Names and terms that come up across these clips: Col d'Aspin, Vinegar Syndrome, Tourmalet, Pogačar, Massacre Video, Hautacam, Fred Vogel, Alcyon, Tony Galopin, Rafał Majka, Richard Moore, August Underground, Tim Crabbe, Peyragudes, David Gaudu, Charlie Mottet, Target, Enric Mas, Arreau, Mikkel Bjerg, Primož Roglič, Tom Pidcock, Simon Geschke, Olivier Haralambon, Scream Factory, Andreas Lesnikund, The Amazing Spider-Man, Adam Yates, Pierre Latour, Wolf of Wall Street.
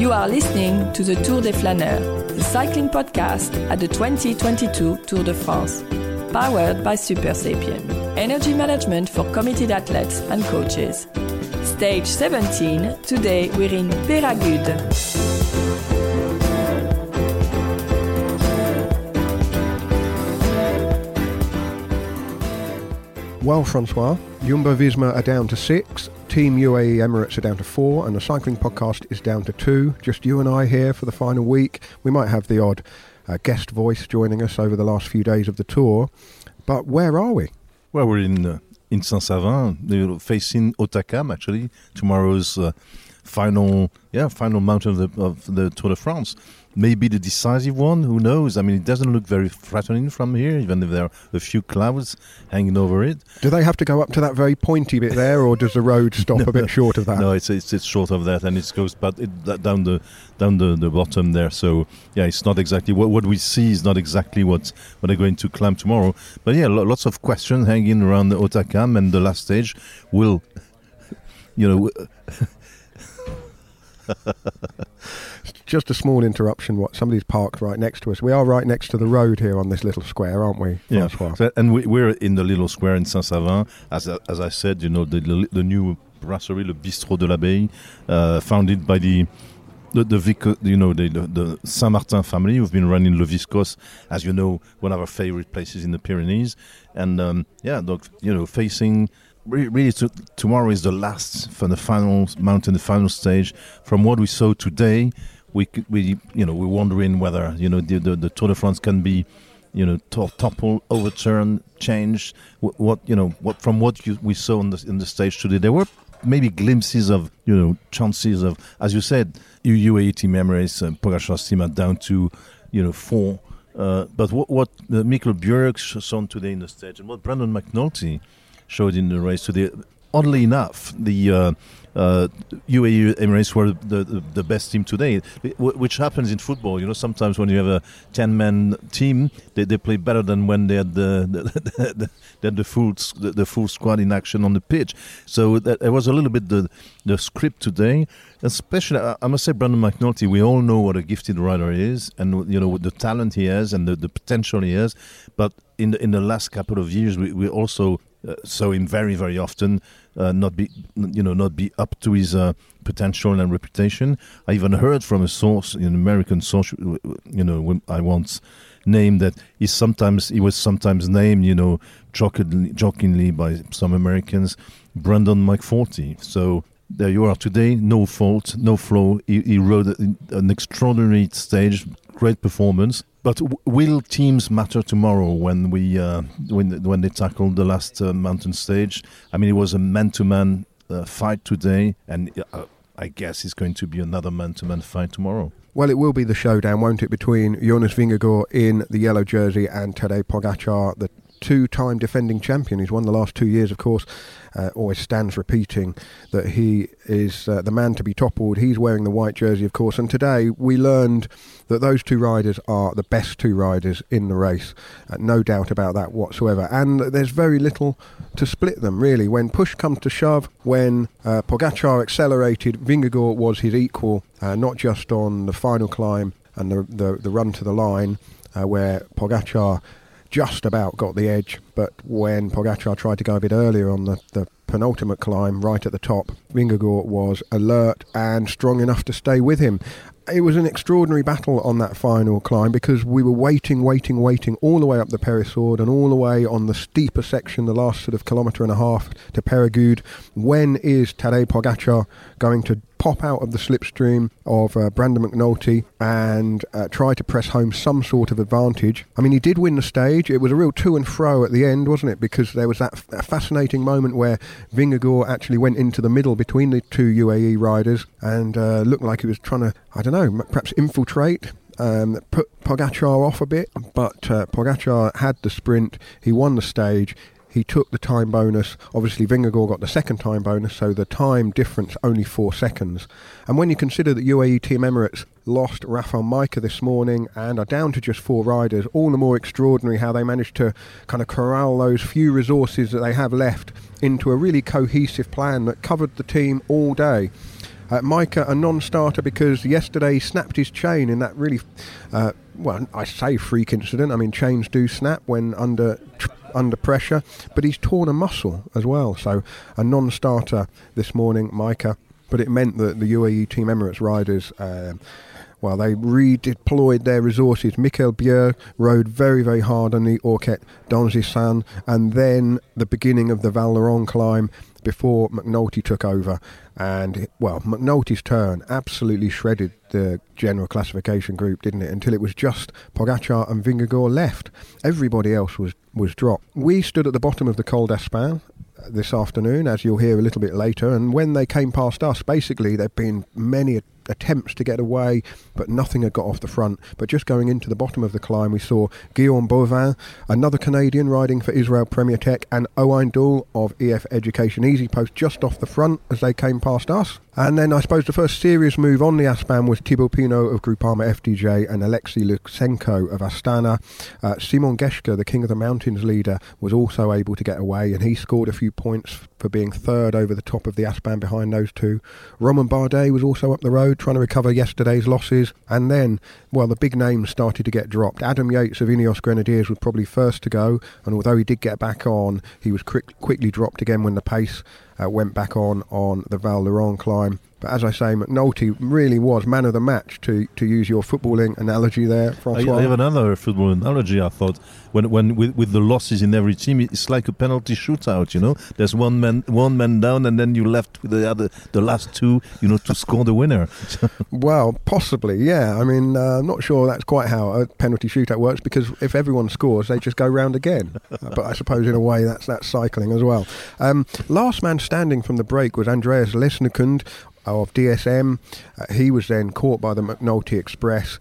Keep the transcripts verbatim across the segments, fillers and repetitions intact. You are listening to the Tour des Flâneurs, the cycling podcast at the twenty twenty-two Tour de France, powered by Supersapiens, energy management for committed athletes and coaches. Stage seventeen, today we're in Peyragudes. Well, Francois, Jumbo-Visma are down to six, Team U A E Emirates are down to four, and the cycling podcast is down to two. Just you and I here for the final week. We might have the odd uh, guest voice joining us over the last few days of the tour, but where are we? Well, we're in uh, in Saint-Savin, facing Hautacam, actually, tomorrow's uh, final yeah final mountain of the, of the Tour de France. Maybe the decisive one, who knows? I mean, it doesn't look very threatening from here, even if there are a few clouds hanging over it. Do they have to go up to that very pointy bit there, or does the road stop no, a bit short of that? No, it's it's, it's short of that, and it goes but it, that down the down the, the bottom there. So, yeah, it's not exactly what, what we see is not exactly what, what they're going to climb tomorrow. But, yeah, lo- lots of questions hanging around the Hautacam, and the last stage will, you know... Just a small interruption. What somebody's parked right next to us. We are right next to the road here on this little square, aren't we? Yeah. So, and we, we're in the little square in Saint-Savin. As as I said, you know, the the, the new brasserie, Le Bistrot de l'Abbaye, uh, founded by the the, the Vico, you know, the, the the Saint-Martin family, who've been running Le Viscos, as you know, one of our favorite places in the Pyrenees. And um, yeah, look, you know, facing. Really, t- tomorrow is the last for the final mountain, the final stage. From what we saw today, we we you know we're wondering whether you know the the, the Tour de France can be, you know, to- toppled, overturned, changed. What, what you know what from what you, we saw on the in the stage today, there were maybe glimpses of you know chances of, as you said, U A E Team Emirates and Pogačar's team are down to you know four. Uh, but what what uh, Mikkel Bjerg showed today in the stage, and what Brandon McNulty showed in the race today. Oddly enough, the uh, uh, U A E Emirates were the, the the best team today, which happens in football. You know, sometimes when you have a ten-man team, they, they play better than when they had the the, the, the, the full the, the full squad in action on the pitch. So that it was a little bit the the script today. Especially, I must say, Brandon McNulty. We all know what a gifted rider he is, and you know the talent he has and the, the potential he has. But in the, in the last couple of years, we, we also Uh, so him very, very often uh, not be, you know, not be up to his uh, potential and reputation. I even heard from a source, an American source, you know, I once named that he sometimes he was sometimes named, you know, jokingly, jokingly by some Americans, Brandon McNulty. So there you are today, no fault, no flaw. He, he rode an extraordinary stage, great performance. But will teams matter tomorrow when we uh, when when they tackle the last uh, mountain stage? I mean, it was a man-to-man uh, fight today, and uh, I guess it's going to be another man-to-man fight tomorrow. Well, it will be the showdown, won't it, between Jonas Vingegaard in the yellow jersey and Tadej Pogačar, the two-time defending champion. He's won the last two years, of course. Uh, always stands repeating that he is uh, the man to be toppled. He's wearing the white jersey, of course. And today we learned that those two riders are the best two riders in the race. Uh, no doubt about that whatsoever. And there's very little to split them, really. When push comes to shove, when uh, Pogačar accelerated, Vingegaard was his equal, uh, not just on the final climb and the, the, the run to the line, uh, where Pogačar just about got the edge, but when Pogačar tried to go a bit earlier on the, the penultimate climb, right at the top, Vingegaard was alert and strong enough to stay with him. It was an extraordinary battle on that final climb because we were waiting, waiting, waiting all the way up the Peyresourde and all the way on the steeper section, the last sort of kilometre and a half to Peyragudes. When is Tadej Pogačar going to pop out of the slipstream of uh, Brandon McNulty and uh, try to press home some sort of advantage? I mean, he did win the stage. It was a real to and fro at the end, wasn't it? Because there was that, f- that fascinating moment where Vingegaard actually went into the middle between the two U A E riders and uh, looked like he was trying to, I don't know, perhaps infiltrate, um, put Pogačar off a bit. But uh, Pogačar had the sprint. He won the stage. He took the time bonus. Obviously, Vingegaard got the second time bonus, so the time difference only four seconds. And when you consider that U A E Team Emirates lost Rafał Majka this morning and are down to just four riders, all the more extraordinary how they managed to kind of corral those few resources that they have left into a really cohesive plan that covered the team all day. Uh, Majka, a non-starter because yesterday he snapped his chain in that really, uh, well, I say freak incident. I mean, chains do snap when under under pressure, but he's torn a muscle as well. So a non-starter this morning, Majka. But it meant that the U A E Team Emirates riders, uh, well, they redeployed their resources. Mikkel Bjerg rode very, very hard on the Orquet d'Anzissan, and then the beginning of the Val Louron climb before McNulty took over. And, well, McNulty's turn absolutely shredded the general classification group, didn't it? Until it was just Pogačar and Vingegaard left. Everybody else was, was dropped. We stood at the bottom of the Col d'Aspin this afternoon, as you'll hear a little bit later, and when they came past us, basically there'd been many attempts to get away, but nothing had got off the front. But just going into the bottom of the climb, we saw Guillaume Bovin, another Canadian riding for Israel Premier Tech, and Owain Dool of E F Education Easy Post just off the front as they came past us. And then I suppose the first serious move on the Aspin was Thibault Pinot of Groupama F D J and Alexey Lutsenko of Astana. Uh, Simon Geschke, the King of the Mountains leader, was also able to get away, and he scored a few points for being third over the top of the Aspin behind those two. Roman Bardet was also up the road, trying to recover yesterday's losses. And then, well, the big names started to get dropped. Adam Yates of Ineos Grenadiers was probably first to go, and although he did get back on, he was quick, quickly dropped again when the pace uh, went back on on the Val Louron climb. But as I say, McNulty really was man of the match, to, to use your footballing analogy there, Francois. I, I have another football analogy, I thought. When when with, with the losses in every team, it's like a penalty shootout, you know. There's one man one man down, and then you're left with the other, the last two, you know, to score the winner. Well, possibly, yeah. I mean, uh, I'm not sure that's quite how a penalty shootout works, because if everyone scores, they just go round again. But I suppose in a way that's, that's cycling as well. Um, last man standing from the break was Andreas Lesnikund of D S M. Uh, he was then caught by the McNulty Express.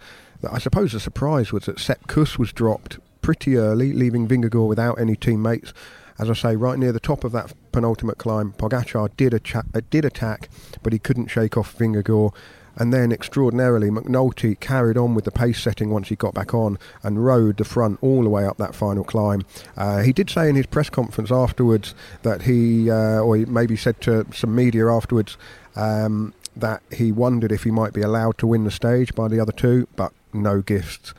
I suppose the surprise was that Sepp Kuss was dropped pretty early, leaving Vingegaard without any teammates. As I say, right near the top of that penultimate climb, Pogačar did, acha- uh, did attack, but he couldn't shake off Vingegaard. And then, extraordinarily, McNulty carried on with the pace setting once he got back on and rode the front all the way up that final climb. Uh, he did say in his press conference afterwards that he, uh, or he maybe said to some media afterwards, um, that he wondered if he might be allowed to win the stage by the other two, but no gifts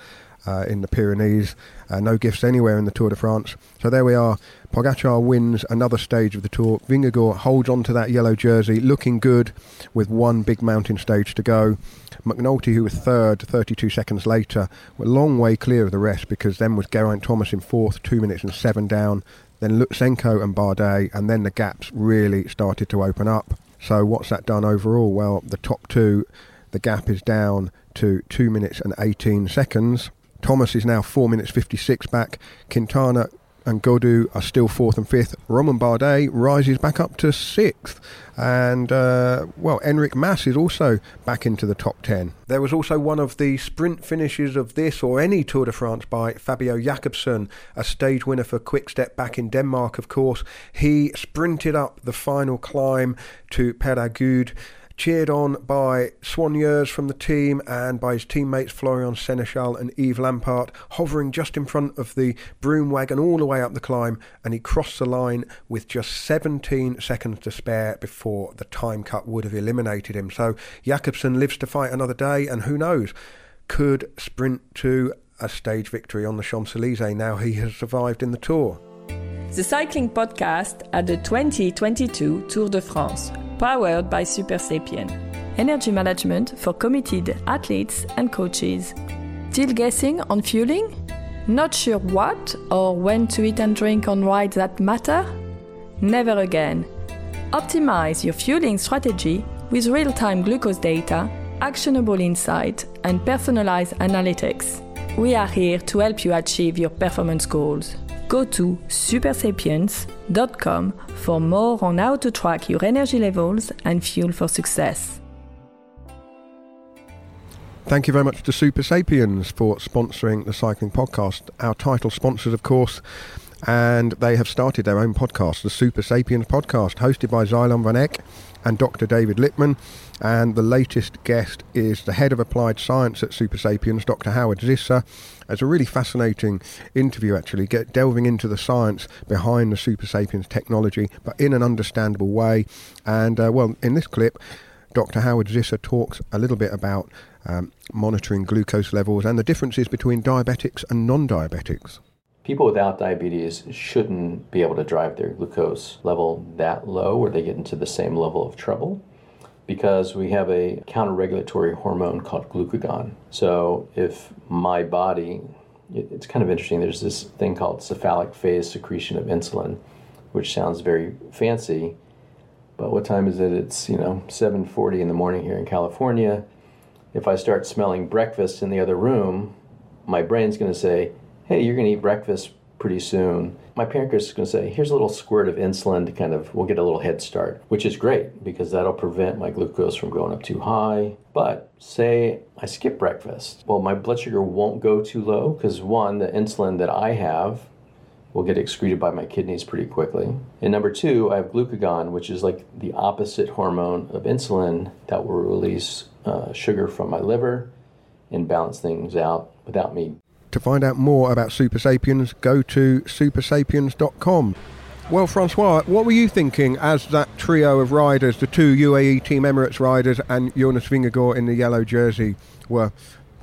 uh, in the Pyrenees, uh, no gifts anywhere in the Tour de France. So there we are. Pogačar wins another stage of the Tour. Vingegaard holds on to that yellow jersey, looking good with one big mountain stage to go. McNulty, who was third, thirty-two seconds later, were a long way clear of the rest, because then was Geraint Thomas in fourth, two minutes and seven down, then Lutsenko and Bardet, and then the gaps really started to open up. So what's that done overall? Well, the top two, the gap is down to two minutes and eighteen seconds. Thomas is now four minutes fifty-six back. Quintana and Gaudu are still fourth and fifth. Roman Bardet rises back up to sixth. And, uh, well, Enric Mas is also back into the top ten. There was also one of the sprint finishes of this or any Tour de France by Fabio Jakobsen, a stage winner for Quick Step back in Denmark, of course. He sprinted up the final climb to Peyregudes, cheered on by soigneurs from the team and by his teammates Florian Senechal and Yves Lampaert, hovering just in front of the broom wagon all the way up the climb, and he crossed the line with just seventeen seconds to spare before the time cut would have eliminated him. So Jakobsen lives to fight another day, and who knows, could sprint to a stage victory on the Champs-Élysées now he has survived in the Tour. The Cycling Podcast at the twenty twenty-two Tour de France, powered by Supersapiens. Energy management for committed athletes and coaches. Still guessing on fueling? Not sure what or when to eat and drink on rides that matter? Never again. Optimize your fueling strategy with real-time glucose data, actionable insight, and personalized analytics. We are here to help you achieve your performance goals. Go to supersapiens dot com for more on how to track your energy levels and fuel for success. Thank you very much to Super Sapiens for sponsoring the Cycling Podcast, our title sponsors, of course. And they have started their own podcast, the Super Sapiens Podcast, hosted by Xylon Van Eck and Doctor David Lippman. And the latest guest is the head of applied science at Super Sapiens, Doctor Howard Zisser. It's a really fascinating interview, actually, get delving into the science behind the Super Sapiens technology, but in an understandable way. And, uh, well, in this clip, Doctor Howard Zisser talks a little bit about um, monitoring glucose levels and the differences between diabetics and non-diabetics. People without diabetes shouldn't be able to drive their glucose level that low or they get into the same level of trouble, because we have a counter-regulatory hormone called glucagon. So if my body, it's kind of interesting, there's this thing called cephalic phase secretion of insulin, which sounds very fancy, but what time is it? It's, you know, seven forty in the morning here in California. If I start smelling breakfast in the other room, my brain's going to say, hey, you're going to eat breakfast pretty soon. My pancreas is going to say, here's a little squirt of insulin to kind of, we'll get a little head start, which is great because that'll prevent my glucose from going up too high. But say I skip breakfast, well, my blood sugar won't go too low because one, the insulin that I have will get excreted by my kidneys pretty quickly. And number two, I have glucagon, which is like the opposite hormone of insulin that will release uh, sugar from my liver and balance things out without me. To find out more about Super Sapiens, go to super sapiens dot com. Well, Francois, what were you thinking as that trio of riders, the two U A E Team Emirates riders and Jonas Vingegaard in the yellow jersey, were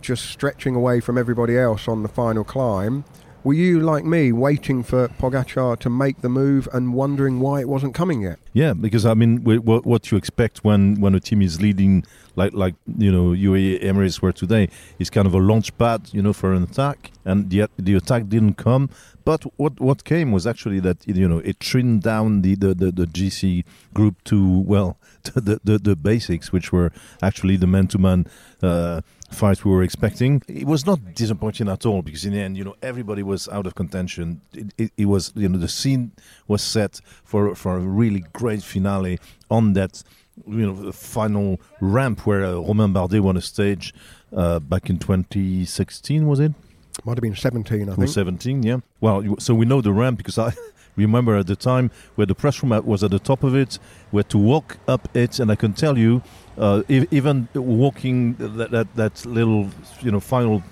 just stretching away from everybody else on the final climb? Were you, like me, waiting for Pogačar to make the move and wondering why it wasn't coming yet? Yeah, because, I mean, what you expect when, when a team is leading, like, like you know, U A E Emirates were today, is kind of a launch pad, you know, for an attack. And the, the attack didn't come. But what, what came was actually that, you know, it trimmed down the, the, the, the G C group to, well, to the, the, the basics, which were actually the man-to-man uh fight we were expecting. It was not disappointing at all because in the end, you know, everybody was out of contention. It, it, it was, you know, the scene was set for for a really great finale on that, you know, final ramp where uh, Roman Bardet won a stage uh, back in twenty sixteen, was it? Might have been seventeen, I think. seventeen, yeah. Well, so we know the ramp because I remember at the time where the press room was at the top of it, we had to walk up it, and I can tell you, Uh, even walking that, that that little, you know, final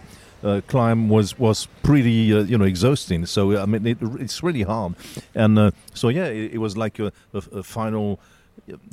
uh, climb was was pretty uh, you know exhausting. So I mean, it, it's really hard, and uh, so yeah, it, it was like a, a, a final.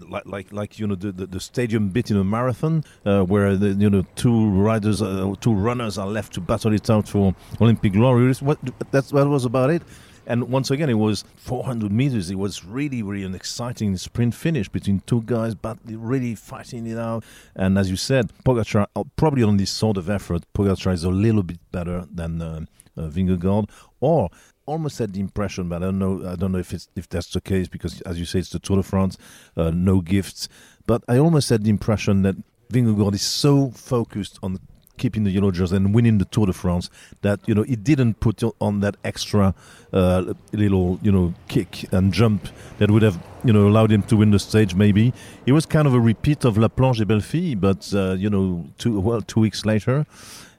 Like, like, like you know, the, the, the stadium bit in a marathon uh, where the, you know two riders, uh, two runners are left to battle it out for Olympic glory. What, that's that was about it. And once again, it was four hundred meters. It was really, really an exciting sprint finish between two guys, but really fighting it out. And as you said, Pogačar, probably on this sort of effort, Pogačar is a little bit better than uh, uh, Vingegaard, or almost had the impression, but I don't know. I don't know if it's if that's the case because, as you say, it's the Tour de France, uh, no gifts. But I almost had the impression that Vingegaard is so focused on keeping the yellow jersey and winning the Tour de France that, you know, it didn't put on that extra uh, little, you know, kick and jump that would have, you know, allowed him to win the stage. Maybe it was kind of a repeat of La Planche et Belleville, but uh, you know, two well two weeks later,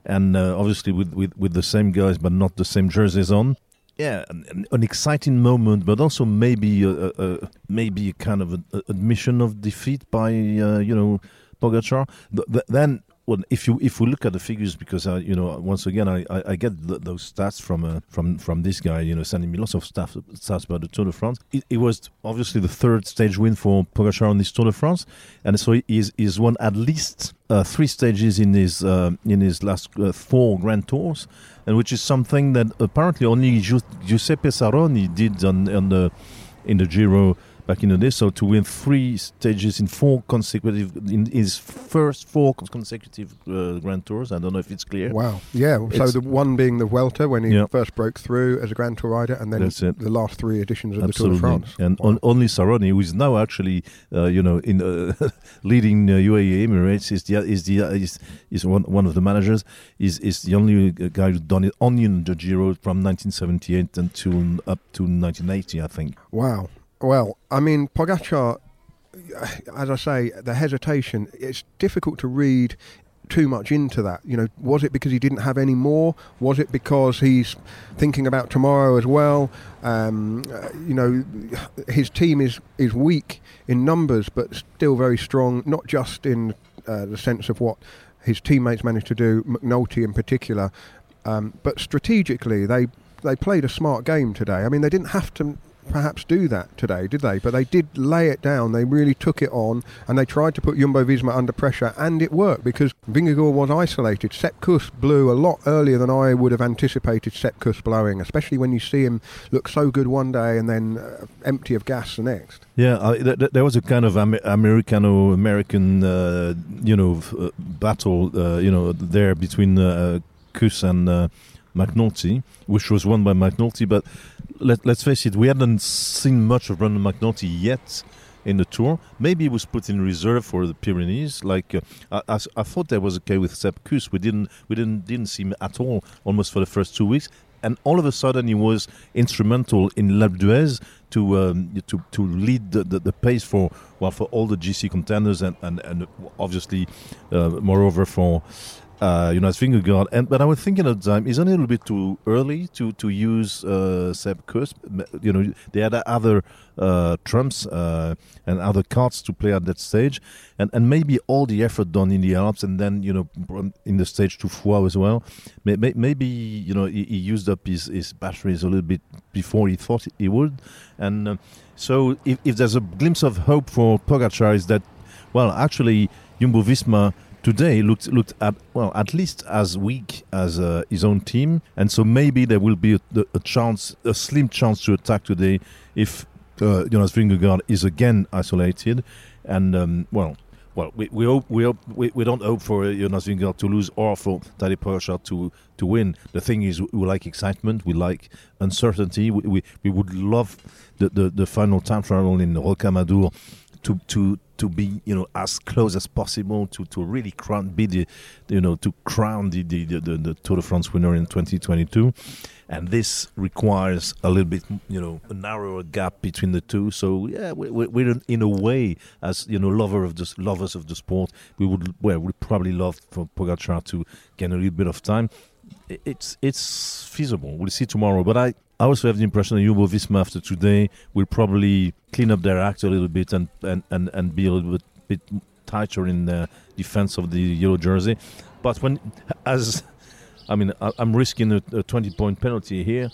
and uh, obviously with, with with the same guys but not the same jerseys on. Yeah, an, an exciting moment, but also maybe a, a, a maybe a kind of a, a admission of defeat by uh, you know Pogačar. Th- th- then, well, if you if we look at the figures, because uh, you know once again I, I, I get th- those stats from uh, from from this guy, you know, sending me lots of stuff stats about the Tour de France. It, it was obviously the third stage win for Pogačar on this Tour de France, and so he's he's won at least uh, three stages in his uh, in his last uh, four Grand Tours. And which is something that apparently only Gi- Giuseppe Saroni did on, on the in the Giro back in the day. So to win three stages in four consecutive in his first four consecutive uh, Grand Tours, I don't know if it's clear. Wow! Yeah. It's, so the one being the Vuelta when he yeah. first broke through as a Grand Tour rider, and then the last three editions of Absolutely. the Tour de France. And wow. on, only Saroni, who is now actually uh, you know in uh, leading uh, U A E Emirates, is the is the uh, is, is one one of the managers. Is is the only guy who's done it only in the Giro from nineteen seventy-eight until up to nineteen eighty, I think. Wow. Well, I mean, Pogačar, as I say, the hesitation, it's difficult to read too much into that. You know, was it because he didn't have any more? Was it because he's thinking about tomorrow as well? Um, you know, his team is, is weak in numbers, but still very strong, not just in uh, the sense of what his teammates managed to do, McNulty in particular, um, but strategically, they, they played a smart game today. I mean, they didn't have to perhaps do that today, did they? But they did lay it down. They really took it on, and they tried to put Jumbo-Visma under pressure, and it worked because Vingegaard was isolated. Sepp Kuss blew a lot earlier than I would have anticipated Sepp Kuss blowing, especially when you see him look so good one day and then uh, empty of gas the next. Yeah, I, th- th- there was a kind of Am- Americano-American, uh, you know, uh, battle, uh, you know, there between uh, Kuss and uh, McNulty, which was won by McNulty, but Let, let's face it, we haven't seen much of Brandon McNulty yet in the Tour. Maybe he was put in reserve for the Pyrenees. Like uh, I, I, I thought that was okay with Sepp Kuss. We didn't, we didn't, didn't see him at all almost for the first two weeks, and all of a sudden he was instrumental in L'Alpe d'Huez to um, to to lead the, the, the pace for well for all the G C contenders and and, and obviously uh, moreover for. Uh, you know, as Vingegaard, and but I was thinking at the time, isn't it a little bit too early to to use uh, Sepp Kuss? You know, they had other uh, trumps uh, and other cards to play at that stage, and and maybe all the effort done in the Alps and then you know in the stage to Foix as well. Maybe you know he, he used up his, his batteries a little bit before he thought he would, and uh, so if, if there's a glimpse of hope for Pogačar is that, well, actually Jumbo-Visma today looked looked at well at least as weak as uh, his own team, and so maybe there will be a, a chance, a slim chance to attack today if uh, Jonas Vingegaard is again isolated, and um, well, well we we hope, we, hope, we we don't hope for Jonas Vingegaard to lose or for Tadej Pogačar to to win. The thing is, we like excitement, we like uncertainty. We we, we would love the, the, the final time trial in Rocamadour to to. to be, you know, as close as possible to, to really crown, be the, you know, to crown the, the, the, the Tour de France winner in twenty twenty-two. And this requires a little bit, you know, a narrower gap between the two. So, yeah, we, we, we're in a way, as, you know, lover of the, lovers of the sport, we would, well, we probably love for Pogačar to gain a little bit of time. It's it's feasible. We'll see tomorrow. But I, I also have the impression that Jumbo-Visma after today will probably clean up their act a little bit and, and, and, and be a little bit, bit tighter in the defense of the yellow jersey. But when, as I mean, I, I'm risking a twenty-point penalty here.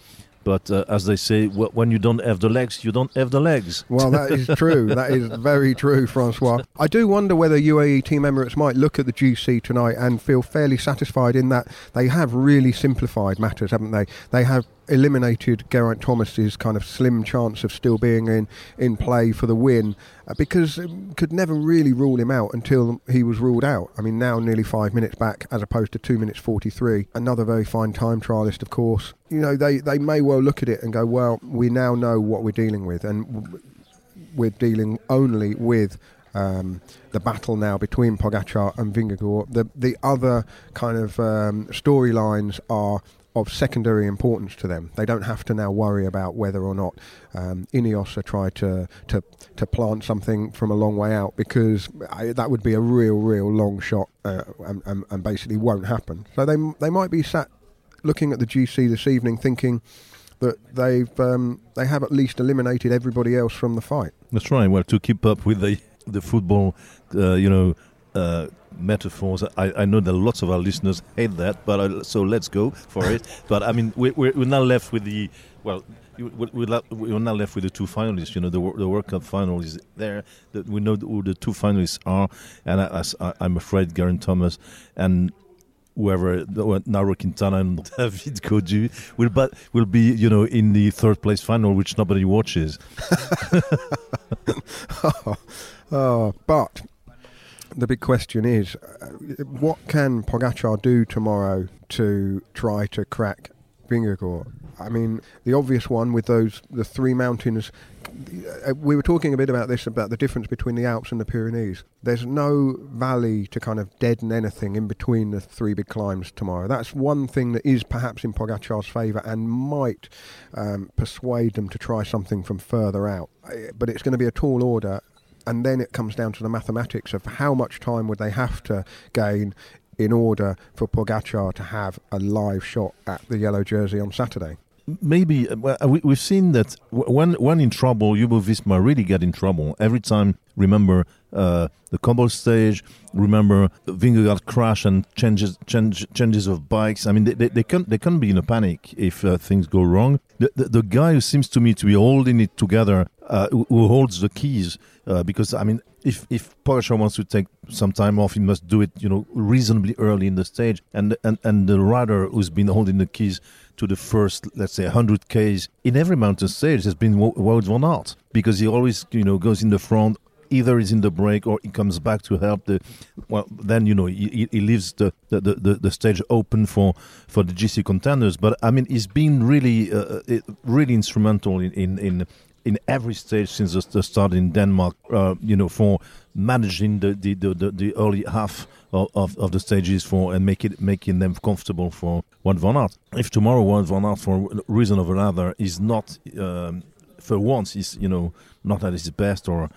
But uh, as they say, w- when you don't have the legs, you don't have the legs. Well, that is true. That is very true, Francois. I do wonder whether U A E Team Emirates might look at the G C tonight and feel fairly satisfied in that they have really simplified matters, haven't they? They have eliminated Geraint Thomas's kind of slim chance of still being in, in play for the win uh, because could never really rule him out until he was ruled out. I mean, now nearly five minutes back as opposed to two minutes forty-three. Another very fine time trialist, of course. You know, they, they may well look at it and go, well, we now know what we're dealing with, and we're dealing only with um, the battle now between Pogačar and Vingegaard. The, the other kind of um, storylines are of secondary importance to them. They don't have to now worry about whether or not um, Ineos are trying to, to to plant something from a long way out, because I, that would be a real, real long shot uh, and, and, and basically won't happen. So they they might be sat looking at the G C this evening thinking that they've um, they have at least eliminated everybody else from the fight. That's right. Well, to keep up with the, the football, uh, you know, Uh, metaphors. I, I know that lots of our listeners hate that, but I, so let's go for it. But I mean, we, we're, we're now left with the well, we're, we're now left with the two finalists. You know, the the World Cup final is there. That we know who the two finalists are, and I, I, I'm afraid Geraint Thomas and whoever Nairo Quintana and David Gaudu will, but will be, you know, in the third place final, which nobody watches. oh, oh, but. The big question is, uh, what can Pogačar do tomorrow to try to crack Vingegaard? I mean, the obvious one with those the three mountains. Uh, we were talking a bit about this, about the difference between the Alps and the Pyrenees. There's no valley to kind of deaden anything in between the three big climbs tomorrow. That's one thing that is perhaps in Pogačar's favour and might um, persuade them to try something from further out. But it's going to be a tall order. And then it comes down to the mathematics of how much time would they have to gain in order for Pogačar to have a live shot at the yellow jersey on Saturday. Maybe well, we, we've seen that when when in trouble, Jumbo-Visma really get in trouble every time. Remember uh, the cobble stage. Remember Vingegaard crash and changes change, changes of bikes. I mean, they, they, they can't they can't be in a panic if uh, things go wrong. The, the the guy who seems to me to be holding it together, uh, who, who holds the keys, uh, because I mean, if if Pogačar wants to take some time off, he must do it, you know, reasonably early in the stage. And and and the rider who's been holding the keys to the first, let's say, one hundred kays in every mountain stage has been Wout van Aert, because he always, you know, goes in the front, either is in the break or he comes back to help the. Well, then you know he, he leaves the, the, the, the stage open for, for the G C contenders. But I mean, he's been really uh, really instrumental in in. in in every stage since the start in Denmark, uh, you know, for managing the the, the, the early half of, of, of the stages for and make it, making them comfortable for Wout van Aert. If tomorrow Wout van Aert, for a reason or another, is not, um, for once, is, you know, not at his best, or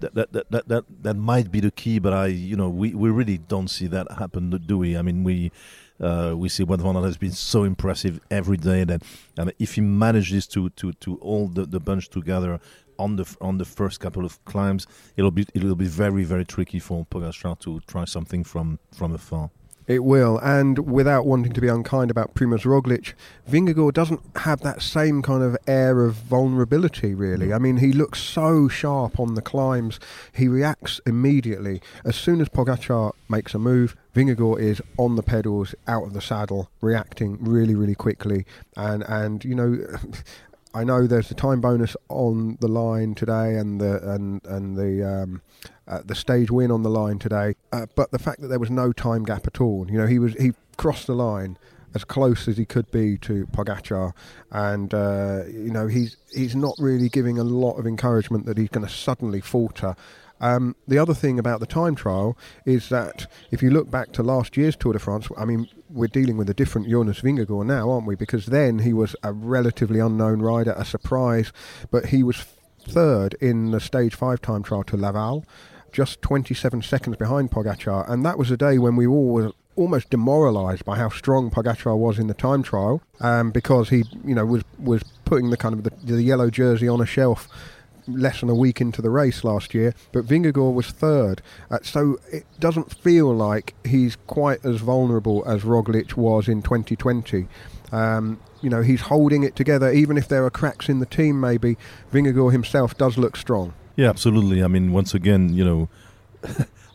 that that, that that that that might be the key. But I, you know, we, we really don't see that happen, do we? I mean, we. Uh, we see what Van Aert has been so impressive every day that I mean, if he manages to to to hold the, the bunch together on the on the first couple of climbs, it'll be it'll be very very tricky for Pogačar to try something from, from afar. It will, and without wanting to be unkind about Primož Roglič, Vingegaard doesn't have that same kind of air of vulnerability, really. I mean, he looks so sharp on the climbs. He reacts immediately. As soon as Pogačar makes a move, Vingegaard is on the pedals, out of the saddle, reacting really, really quickly. And, and you know... I know there's the time bonus on the line today, and the and and the um, uh, the stage win on the line today. Uh, but the fact that there was no time gap at all, you know, he was he crossed the line as close as he could be to Pogačar, and uh, you know he's he's not really giving a lot of encouragement that he's going to suddenly falter. Um, the other thing about the time trial is that if you look back to last year's Tour de France, I mean, we're dealing with a different Jonas Vingegaard now, aren't we? Because then he was a relatively unknown rider, a surprise, but he was third in the stage five time trial to Laval, just twenty-seven seconds behind Pogačar, and that was a day when we all were almost demoralised by how strong Pogačar was in the time trial, um, because he, you know, was was putting the kind of the, the yellow jersey on a shelf less than a week into the race last year, but Vingegaard was third. Uh, so it doesn't feel like he's quite as vulnerable as Roglič was in twenty twenty. Um, you know, he's holding it together, even if there are cracks in the team maybe. Vingegaard himself does look strong. Yeah, absolutely. I mean, once again, you know,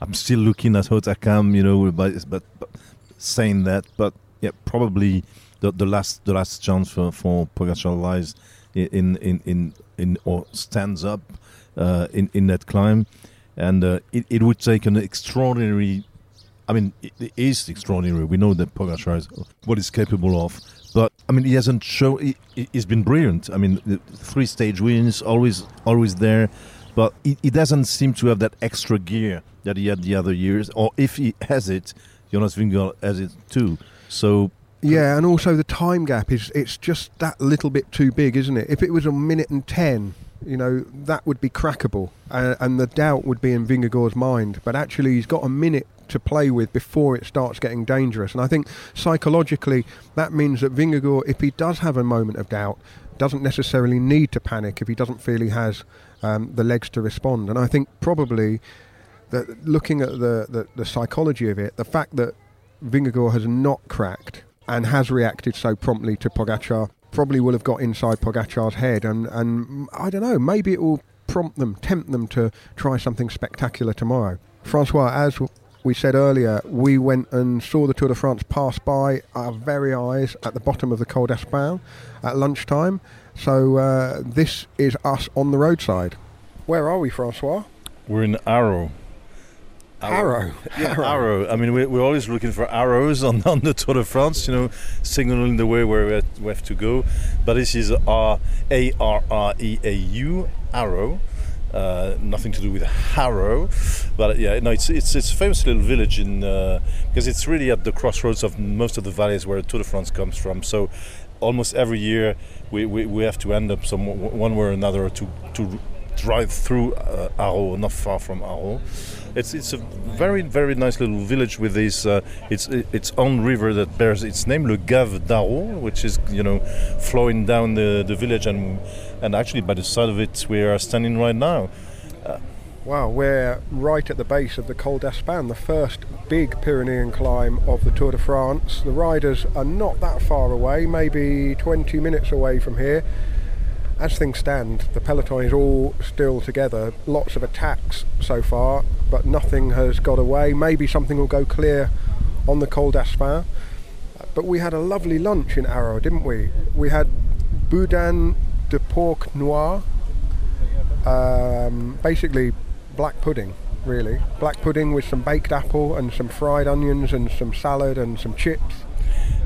I'm still looking at Hautacam, you know, but, but, but saying that, but yeah, probably the, the last the last chance for, for Pogačar lies in in in in or stands up uh, in in that climb, and uh, it it would take an extraordinary. I mean, it, it is extraordinary. We know that Pogačar is what he's capable of, but I mean, he hasn't shown. He, he's been brilliant. I mean, three stage wins, always always there, but he, he doesn't seem to have that extra gear that he had the other years. Or if he has it, Jonas Vingegaard has it too. So. Yeah, and also the time gap is, it's just that little bit too big, isn't it? If it was a minute and ten, you know, that would be crackable, uh, and the doubt would be in Vingegaard's mind. But actually, he's got a minute to play with before it starts getting dangerous. And I think psychologically, that means that Vingegaard, if he does have a moment of doubt, doesn't necessarily need to panic if he doesn't feel he has um, the legs to respond. And I think probably that looking at the, the, the psychology of it, the fact that Vingegaard has not cracked and has reacted so promptly to Pogačar, probably will have got inside Pogačar's head, and, and I don't know, maybe it will prompt them, tempt them to try something spectacular tomorrow. Francois, as we said earlier, we went and saw the Tour de France pass by our very eyes at the bottom of the Col d'Aspin at lunchtime, so uh, this is us on the roadside. Where are we, Francois? We're in Arreau. Arrow, yeah, arrow. arrow. I mean, we're, we're always looking for arrows on, on the Tour de France, you know, signaling the way where we have, we have to go. But this is R A R R E A U, Arrow. Uh, nothing to do with Harrow, but yeah, no, it's it's it's a famous little village in uh, because it's really at the crossroads of most of the valleys where the Tour de France comes from. So almost every year we, we, we have to end up some one way or another to to. drive through uh, Arreau, not far from Arreau. It's it's a very very nice little village with this uh, its its own river that bears its name, Le Gave d'Arreau, which is, you know, flowing down the, the village, and and actually by the side of it we are standing right now. Uh, Wow, we're right at the base of the Col d'Aspin, the first big Pyrenean climb of the Tour de France. The riders are not that far away, maybe twenty minutes away from here. As things stand, the peloton is all still together. Lots of attacks so far, but nothing has got away. Maybe something will go clear on the Col d'Aspin. But we had a lovely lunch in Arreau, didn't we? We had boudin de porc noir, um, basically black pudding, really. Black pudding with some baked apple and some fried onions and some salad and some chips.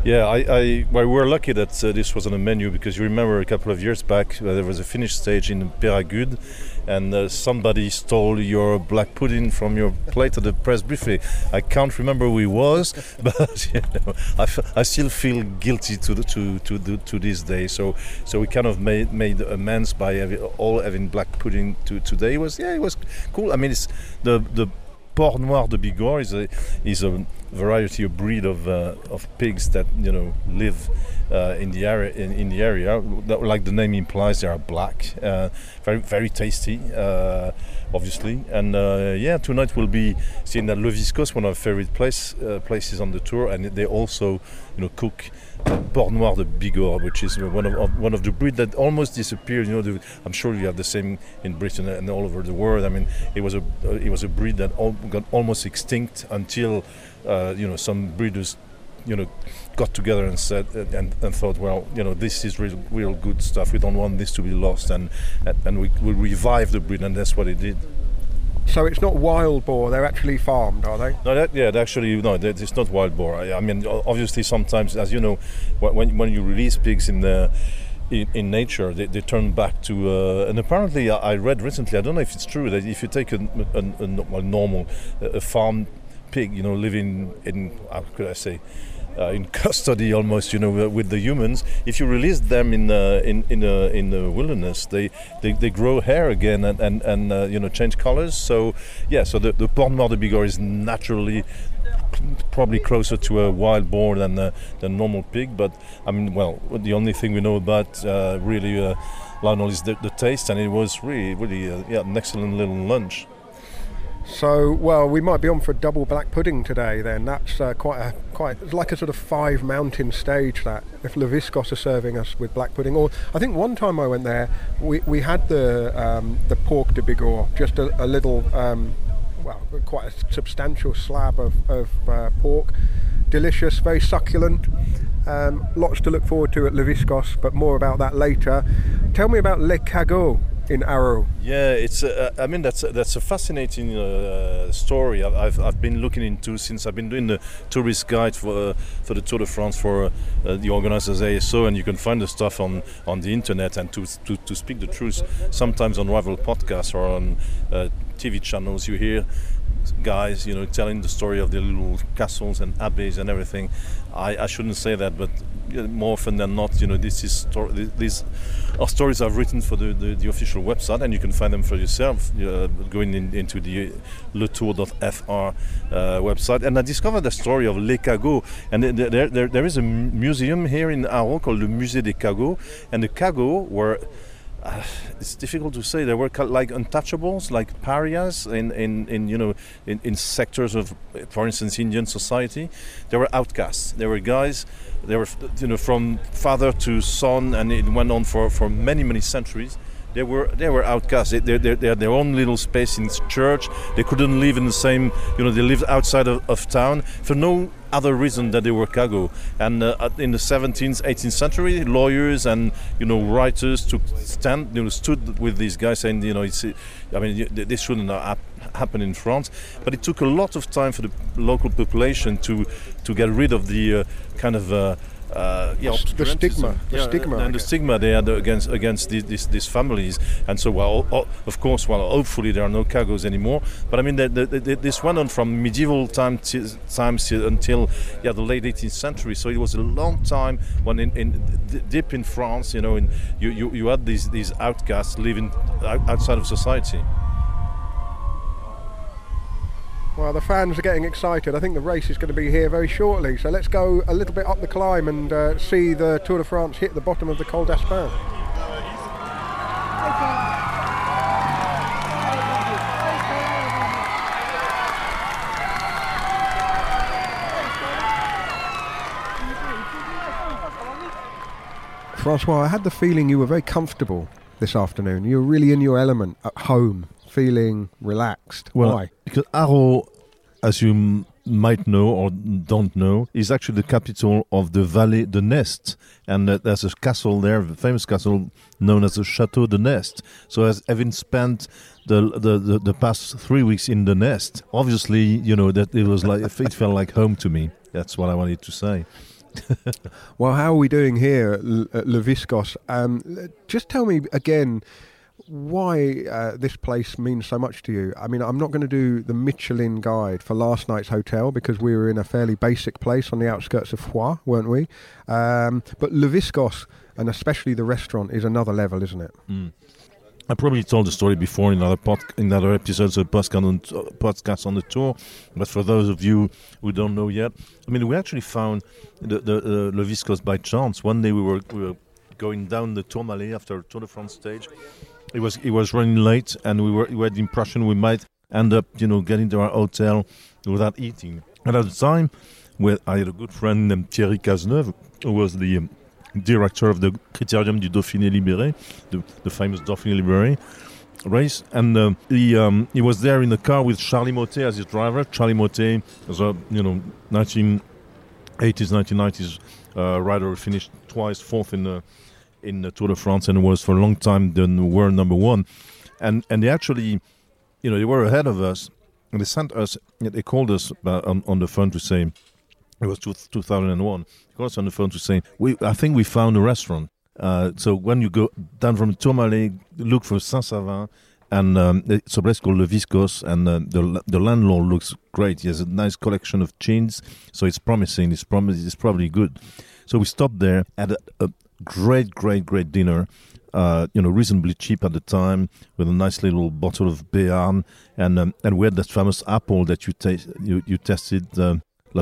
Yeah, I, I well, we were lucky that uh, this was on the menu, because you remember a couple of years back uh, there was a finish stage in Peyragudes, and uh, somebody stole your black pudding from your plate at the press buffet. I can't remember who it was, but you know, I, f- I still feel guilty to the, to to the, to this day. So so we kind of made made amends by having, all having black pudding to, today. It was yeah, it was cool. I mean, it's the the. Porc Noir de Bigorre is a is a variety, a breed of uh, of pigs that, you know, live uh, in the area. In, in the area, like the name implies, they are black. Uh, very very tasty, uh, obviously. And uh, yeah, tonight we'll be seeing that Le Viscos, one of our favorite place uh, places on the tour, and they also, you know, cook Porc Noir de Bigorre, which is one of, of one of the breed that almost disappeared. You know, the, I'm sure you have the same in Britain and all over the world. I mean, it was a uh, it was a breed that all, got almost extinct until uh, you know, some breeders, you know, got together and said uh, and, and thought, well, you know, this is real, real good stuff. We don't want this to be lost, and and we will revive the breed, and that's what it did. So it's not wild boar; they're actually farmed, are they? No, that, yeah, actually, no, that, it's not wild boar. I, I mean, obviously, sometimes, as you know, when when you release pigs in the in, in nature, they, they turn back to. Uh, and apparently, I read recently, I don't know if it's true, that if you take a, a, a normal a farm pig, you know, living in, how could I say, Uh, in custody almost, you know, with the humans. If you release them in uh, in in, uh, in the wilderness, they, they, they grow hair again and and, and uh, you know, change colors. So yeah, so the the Porc Noir de Bigorre is naturally probably closer to a wild boar than a, than normal pig. But I mean, well, the only thing we know about uh, really uh, Lionel is the, the taste, and it was really really uh, yeah, an excellent little lunch. So, well, we might be on for a double black pudding today then. That's uh, quite a quite like a sort of five mountain stage, that, if Le Viscos are serving us with black pudding. Or I think one time I went there, we, we had the um, the porc de Bigorre, just a, a little, um, well, quite a substantial slab of, of uh, pork. Delicious, very succulent. Um, lots to look forward to at Le Viscos, but more about that later. Tell me about Les Cagots in Arreau. Yeah, it's uh, I mean, that's a, that's a fascinating uh, story. I've I've been looking into since I've been doing the tourist guide for uh, for the Tour de France for uh, the organisers A S O, and you can find the stuff on, on the internet. And to, to to speak the truth, sometimes on rival podcasts or on uh, T V channels, you hear guys, you know, telling the story of the little castles and abbeys and everything. I, I shouldn't say that, but more often than not, you know, this is sto- these are stories I've written for the, the, the official website, and you can find them for yourself uh, going in, into the letour dot f r uh, website. And I discovered the story of Les Cagots, and there there, there is a museum here in Arreau called the Musée des Cagots, and the Cagots were, Uh, it's difficult to say. They were like untouchables, like pariahs in, in, in you know, in, in sectors of, for instance, Indian society. They were outcasts. They were guys. They were, you know, from father to son, and it went on for, for many many centuries. They were they were outcasts. They, they, they, they had their own little space in church. They couldn't live in the same. You know, they lived outside of, of town for no other reason that they were cagots. And uh, in the seventeenth, eighteenth century, lawyers and, you know, writers took stand, you know, stood with these guys saying, you know, it's, I mean, this shouldn't happen in France. But it took a lot of time for the local population to to get rid of the uh, kind of. Uh, Uh, yeah, the stigma, the yeah, stigma, and, and the stigma they had against against these, these, these families, and so well, oh, of course, well, hopefully there are no cagots anymore. But I mean, the, the, the, this went on from medieval time t- times until yeah the late eighteenth century. So it was a long time when in, in d- deep in France, you know, in, you, you you had these these outcasts living outside of society. Well, the fans are getting excited. I think the race is going to be here very shortly. So let's go a little bit up the climb and uh, see the Tour de France hit the bottom of the Col d'Aspin. Francois, I had the feeling you were very comfortable this afternoon. You were really in your element at home, feeling relaxed. Well, why? Because Arreau, as you might know or don't know, is actually the capital of the Vallée de Nest, and uh, there's a castle there, the famous castle known as the Château de Nest. So as having spent the the, the the past three weeks in the Nest, obviously, you know, that it was like it felt like home to me. That's what I wanted to say. Well, how are we doing here at Le Viscos? Um, just tell me again why uh, this place means so much to you. I mean, I'm not going to do the Michelin guide for last night's hotel because we were in a fairly basic place on the outskirts of Foix, weren't we? Um, but Le Viscos, and especially the restaurant, is another level, isn't it? Mm. I probably told the story before in other, pod, in other episodes of Podcast on the Tour, but for those of you who don't know yet, I mean, we actually found the, the, the Le Viscos by chance. One day we were, we were going down the Tourmalet after a Tour de France stage. It was it was running late, and we were we had the impression we might end up, you know, getting to our hotel without eating. And at the time, we, I had a good friend named Thierry Cazeneuve, who was the um, director of the Critérium du Dauphiné Libéré, the, the famous Dauphiné Libéré race, and um, he um, he was there in the car with Charlie Mottet as his driver. Charlie Mottet was a you know nineteen eighties, nineteen nineties uh, rider who finished twice fourth in the in the Tour de France and was for a long time the world number one, and and they actually, you know, they were ahead of us, and they sent us, they called us on, on the phone to say. It was two thousand one. Of course, on the phone to say, we, I think we found a restaurant. Uh, so when you go down from Tourmalet, look for Saint-Savin, and um, it's a place called Le Viscos, and uh, the the landlord looks great. He has a nice collection of gins, so it's promising. It's, promis- it's probably good. So we stopped there, had a, a great, great, great dinner, uh, you know, reasonably cheap at the time, with a nice little bottle of Béarn, and um, and we had that famous apple that you taste, you, you tasted. Um,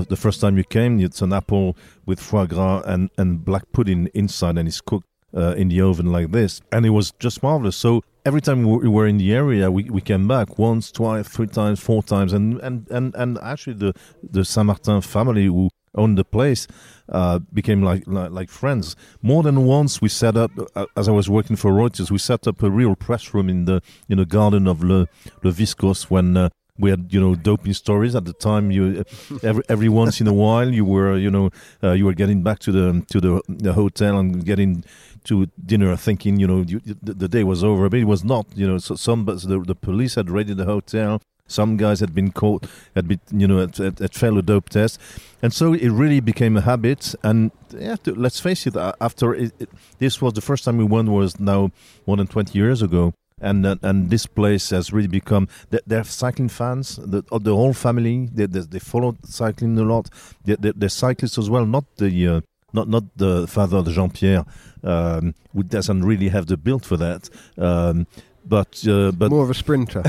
The first time you came, it's an apple with foie gras and, and black pudding inside, and it's cooked uh, in the oven like this. And it was just marvelous. So every time we were in the area, we, we came back once, twice, three times, four times. And, and, and, and actually the, the Saint-Martin family who owned the place uh, became like, like like friends. More than once we set up, uh, as I was working for Reuters, we set up a real press room in the in the garden of Le, Le Viscos when... Uh, We had, you know, doping stories at the time. You every every once in a while, you were, you know, uh, you were getting back to the to the, the hotel and getting to dinner, thinking, you know, you, the, the day was over, but it was not. You know, so some but the, the police had raided the hotel. Some guys had been caught, had been, you know, at, at, at failed a dope test, and so it really became a habit. And yeah, to, let's face it, after it, it, this was the first time we went was now more than twenty years ago. And uh, and this place has really become. They're, they're cycling fans. The, the whole family. They they, they follow cycling a lot. They, they, they're cyclists as well. Not the uh, not not the father Jean-Pierre, um, who doesn't really have the build for that. Um, but uh, but more of a sprinter.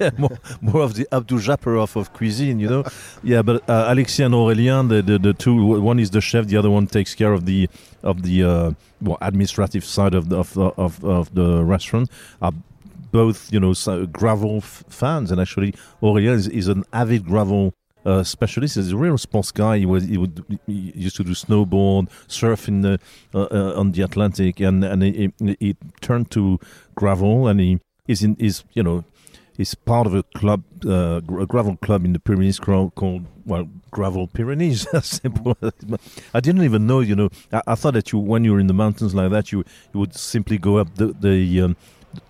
yeah, more, more of the Abdou Japarov of cuisine. You know. yeah, but uh, Alexey and Aurélien, the, the the two. One is the chef. The other one takes care of the. Of the uh, well, administrative side of the of of, of the restaurant are both, you know, so gravel f- fans, and actually Aurélien is, is an avid gravel uh, specialist. He's a real sports guy. He was he would he used to do snowboard, surf in the uh, uh, on the Atlantic, and and he, he, he turned to gravel, and he is in is you know. He's part of a club, uh, a gravel club in the Pyrenees called, well, Gravel Pyrenees. I didn't even know, you know. I, I thought that you, when you were in the mountains like that, you, you would simply go up the the, um,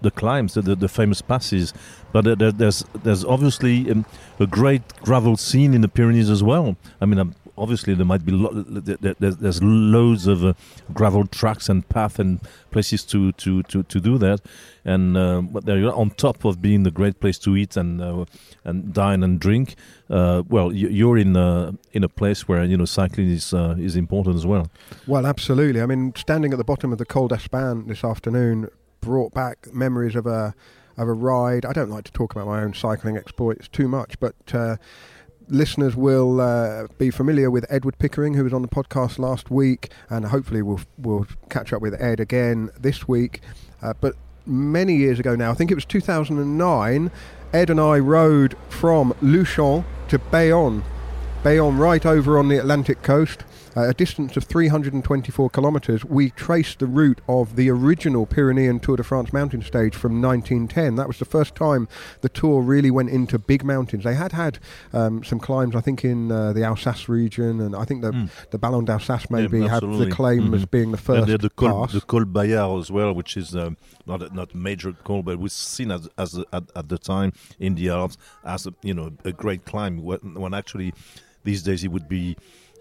the climbs, the, the famous passes. But there, there's there's obviously um, a great gravel scene in the Pyrenees as well. I mean, I'm, obviously there might be lo- there, there's, there's loads of uh, gravel tracks and paths and places to to to, to do that. And uh, but there you are, on top of being the great place to eat and uh, and dine and drink. Uh, well, you're in a, in a place where, you know, cycling is uh, is important as well. Well, absolutely. I mean, standing at the bottom of the Col d'Aspin this afternoon brought back memories of a of a ride. I don't like to talk about my own cycling exploits too much, but. Uh, Listeners will uh, be familiar with Edward Pickering, who was on the podcast last week, and hopefully we'll we'll catch up with Ed again this week. Uh, but many years ago now, I think it was two thousand nine, Ed and I rode from Luchon to Bayonne Bayonne right over on the Atlantic coast, uh, a distance of three hundred twenty-four kilometres. We traced the route of the original Pyrenean Tour de France mountain stage from nineteen ten. That was the first time the Tour really went into big mountains. They had had um, some climbs, I think, in uh, the Alsace region, and I think the, mm. the Ballon d'Alsace maybe yeah, had the claim mm-hmm. as being the first. And they had the Col, the Col Bayard as well, which is uh, not a, not major col, but was seen as, as a, at, at the time in the Alps as a, you know, a great climb. When, when actually these days it would be,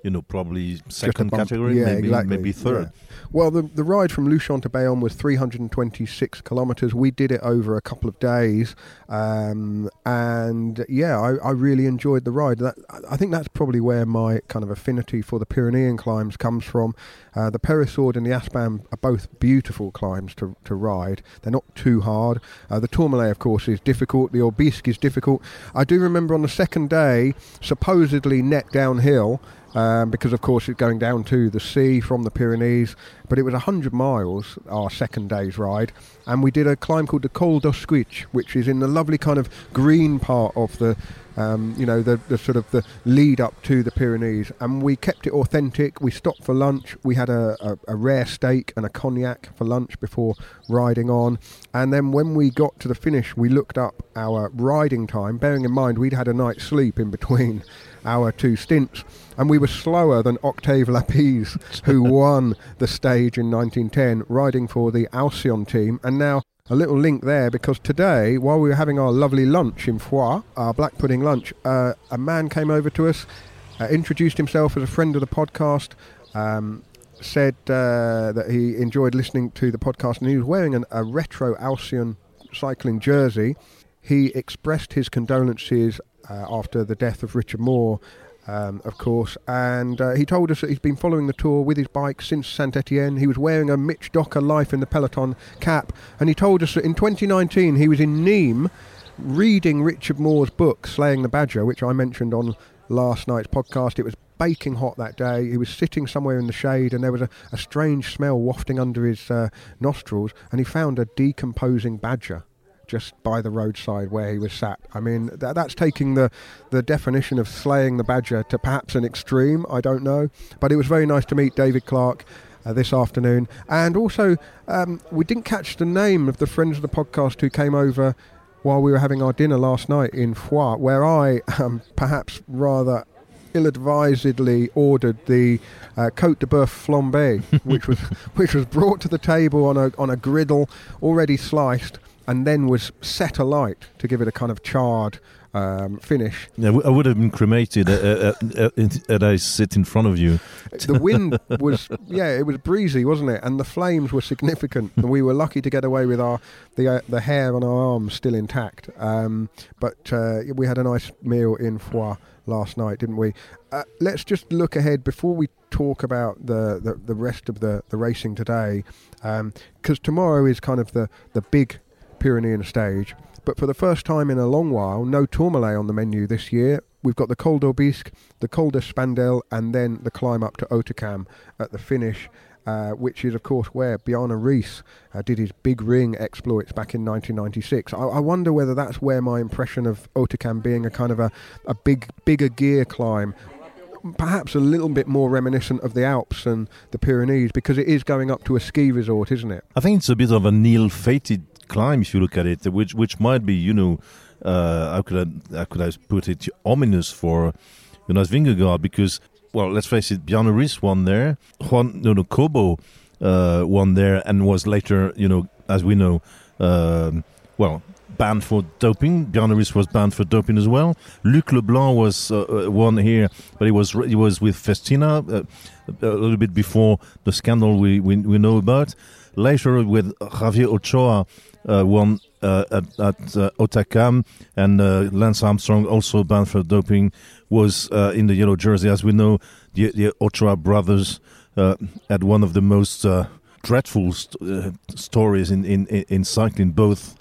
you know, probably second category, yeah, maybe, exactly. maybe third. Yeah. Well, the the ride from Luchon to Bayonne was three hundred twenty-six kilometres. We did it over a couple of days. Um, and, yeah, I, I really enjoyed the ride. That, I think that's probably where my kind of affinity for the Pyrenean climbs comes from. Uh, the Peyresourde and the Aspin are both beautiful climbs to, to ride. They're not too hard. Uh, the Tourmalet, of course, is difficult. The Orbisque is difficult. I do remember on the second day, supposedly net downhill, Um, because, of course, it's going down to the sea from the Pyrenees. But it was one hundred miles, our second day's ride. And we did a climb called the Col d'Aspin, which is in the lovely kind of green part of the, um, you know, the, the sort of the lead up to the Pyrenees. And we kept it authentic. We stopped for lunch. We had a, a, a rare steak and a cognac for lunch before riding on. And then when we got to the finish, we looked up our riding time, bearing in mind we'd had a night's sleep in between our two stints. And we were slower than Octave Lapise, who won the stage in nineteen ten, riding for the Alcyon team. And now a little link there, because today, while we were having our lovely lunch in Foix, our black pudding lunch, uh, a man came over to us, uh, introduced himself as a friend of the podcast, um, said uh, that he enjoyed listening to the podcast, and he was wearing an, a retro Alcyon cycling jersey. He expressed his condolences uh, after the death of Richard Moore, Um, of course, and uh, he told us that he's been following the Tour with his bike since Saint-Étienne. He was wearing a Mitch Docker Life in the Peloton cap, and he told us that in twenty nineteen he was in Nîmes reading Richard Moore's book, Slaying the Badger, which I mentioned on last night's podcast. It was baking hot that day. He was sitting somewhere in the shade, and there was a, a strange smell wafting under his uh, nostrils, and he found a decomposing badger just by the roadside where he was sat. I mean, that, that's taking the, the definition of slaying the badger to perhaps an extreme, I don't know. But it was very nice to meet David Clark uh, this afternoon. And also, um, we didn't catch the name of the friends of the podcast who came over while we were having our dinner last night in Foix, where I um, perhaps rather ill-advisedly ordered the uh, Côte de Bœuf flambé, which was which was brought to the table on a on a griddle, already sliced, and then was set alight to give it a kind of charred um, finish. Yeah, I would have been cremated uh, uh, uh, as I sit in front of you. The wind was, yeah, it was breezy, wasn't it? And the flames were significant. We were lucky to get away with our the uh, the hair on our arms still intact. Um, but uh, we had a nice meal in Foix last night, didn't we? Uh, let's just look ahead before we talk about the, the, the rest of the, the racing today, because um, tomorrow is kind of the, the big Pyrenean stage, but for the first time in a long while, no Tourmalet on the menu this year. We've got the Col d'Aubisque, the Col de Spandel, and then the climb up to Hautacam at the finish, uh, which is, of course, where Bjarne Riis uh, did his big ring exploits back in nineteen ninety-six. I, I wonder whether that's where my impression of Hautacam being a kind of a, a big, bigger gear climb, perhaps a little bit more reminiscent of the Alps and the Pyrenees, because it is going up to a ski resort, isn't it? I think it's a bit of a Neil-fated climb, if you look at it, which which might be, you know, uh, how could I how could I put it, ominous for Jonas Vingegaard, because, well, let's face it, Bjarne Riis won there, Juan no, no Cobo uh, won there, and was later, you know, as we know, uh, well, banned for doping. Bjarne Riis was banned for doping as well. Luc Leblanc was uh, won here, but he was he was with Festina uh, a little bit before the scandal we we, we know about. Later with Javier Ochoa, uh, won uh, at, at uh, Hautacam, and uh, Lance Armstrong, also banned for doping, was uh, in the yellow jersey. As we know, the, the Ochoa brothers uh, had one of the most uh, dreadful st- uh, stories in, in, in cycling. Both,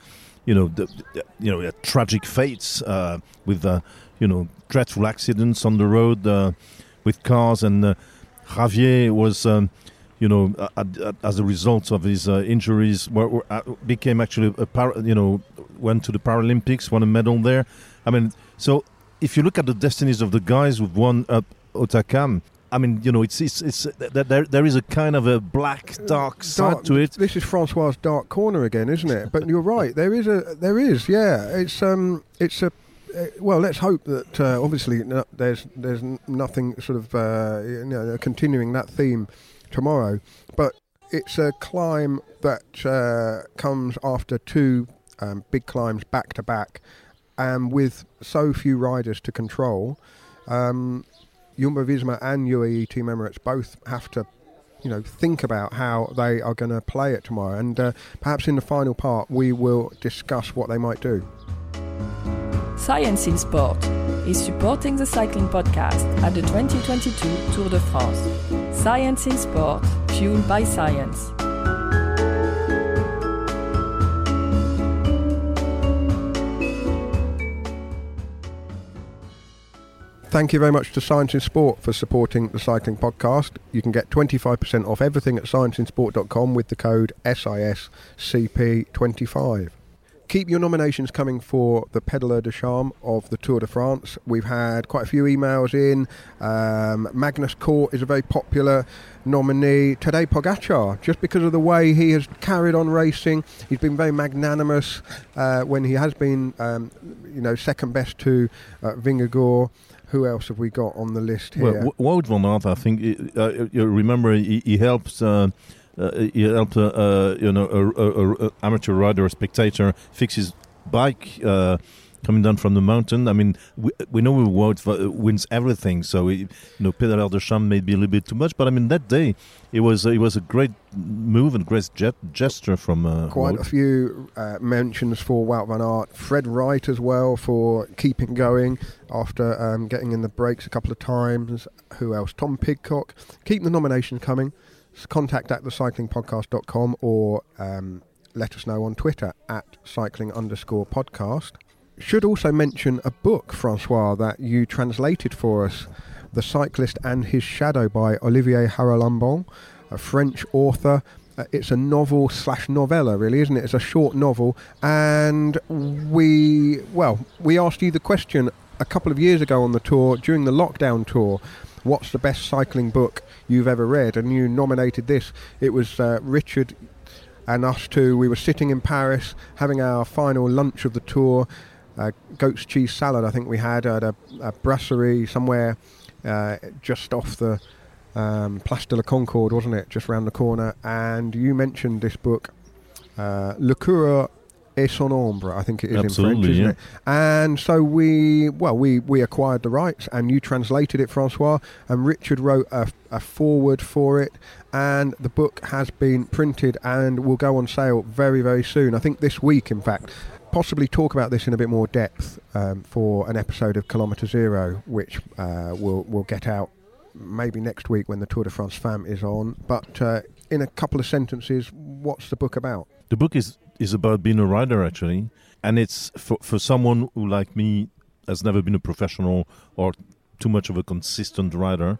you know, the, the, you know, the tragic fates uh, with, uh, you know, dreadful accidents on the road uh, with cars, and uh, Javier was. Um, You know, as a result of his uh, injuries, became actually a para, you know, went to the Paralympics, won a medal there. I mean, so if you look at the destinies of the guys who've won up Hautacam, I mean, you know, it's it's it's there. There is a kind of a black dark side dark, to it. This is Francois's dark corner again, isn't it? But you're right. There is a there is yeah. It's um it's a well. Let's hope that uh, obviously no, there's there's nothing sort of uh, you know continuing that theme tomorrow. But it's a climb that uh, comes after two um, big climbs back to back, and with so few riders to control. Um, Jumbo-Visma and U A E Team Emirates both have to, you know, think about how they are going to play it tomorrow. And uh, perhaps in the final part, we will discuss what they might do. Science in Sport is supporting the cycling podcast at the twenty twenty-two Tour de France. Science in Sport, fueled by science. Thank you very much to Science in Sport for supporting the cycling podcast. You can get twenty-five percent off everything at science in sport dot com with the code S I S C P twenty-five. Keep your nominations coming for the Pedaleur de Charme of the Tour de France. We've had quite a few emails in. Um, Magnus Cort is a very popular nominee. Tadej Pogačar, just because of the way he has carried on racing, he's been very magnanimous uh, when he has been, um, you know, second best to uh, Vingegaard. Who else have we got on the list here? Well, Wout van Aert, I think. Uh, you remember, he, he helped. Uh, uh, he helped. Uh, uh, you know, a, a, a amateur rider, a spectator, fix his bike uh, coming down from the mountain. I mean, we, we know Wout wins everything, so he, you know, Pedaleur de Charme may be a little bit too much. But I mean, that day, it was uh, it was a great move and great jet, gesture from uh, quite Wout. A few uh, mentions for Wout van Aert, Fred Wright as well for keeping going after um, getting in the breaks a couple of times. Who else? Tom Pidcock. Keep the nomination coming. Contact at the cycling podcast dot com or um, let us know on Twitter at cycling underscore podcast. Should also mention a book, Francois, that you translated for us, The Cyclist and His Shadow by Olivier Haralambon, a French author. Uh, it's a novel slash novella, really, isn't it? It's a short novel. And we, well, we asked you the question a couple of years ago on the tour, during the lockdown tour, what's the best cycling book you've ever read? And you nominated this. It was uh, Richard and us two. We were sitting in Paris, having our final lunch of the tour, uh, goat's cheese salad, I think we had at a, a brasserie somewhere uh, just off the... Um, Place de la Concorde, wasn't it, just round the corner? And you mentioned this book, uh, Le Coureur et son ombre, I think it is. Absolutely, in French, isn't yeah. it? And so we, well, we, we acquired the rights, and you translated it, Francois, and Richard wrote a, a foreword for it, and the book has been printed and will go on sale very, very soon. I think this week, in fact. Possibly talk about this in a bit more depth um, for an episode of Kilometre Zero, which uh, we'll, we'll get out maybe next week when the Tour de France Femme is on. But uh, in a couple of sentences, what's the book about? The book is, is about being a rider, actually. And it's for, for someone who, like me, has never been a professional or too much of a consistent rider.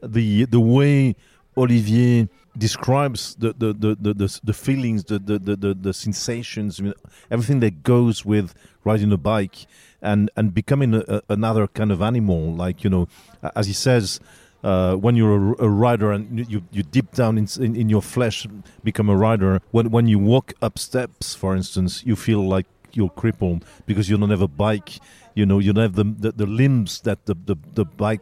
The the way Olivier describes the the, the, the, the, the feelings, the, the, the, the sensations, I mean, everything that goes with riding a bike and, and becoming a, a, another kind of animal. Like, you know, as he says, uh, when you're a, a rider and you, you deep down in, in in your flesh become a rider, when when you walk up steps, for instance, you feel like you're crippled because you don't have a bike, you know, you don't have the, the, the limbs that the, the, the bike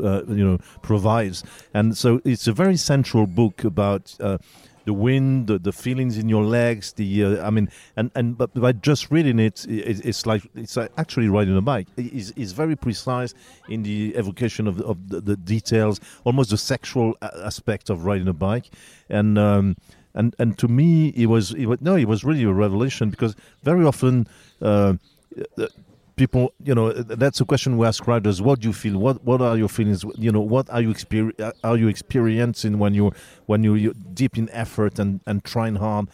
Uh, you know, provides. And so it's a very central book about uh, the wind, the, the feelings in your legs, the uh, I mean, and, and but by just reading it, it it's like it's like actually riding a bike. It's, it's very precise in the evocation of, of the, the details, almost the sexual aspect of riding a bike. And um, and and to me, it was, it was no, it was really a revelation, because very often. Uh, uh, People, you know, that's a question we ask riders. What do you feel? What What are your feelings? You know, what are you exper- Are you experiencing when you when you you're deep in effort and, and trying hard?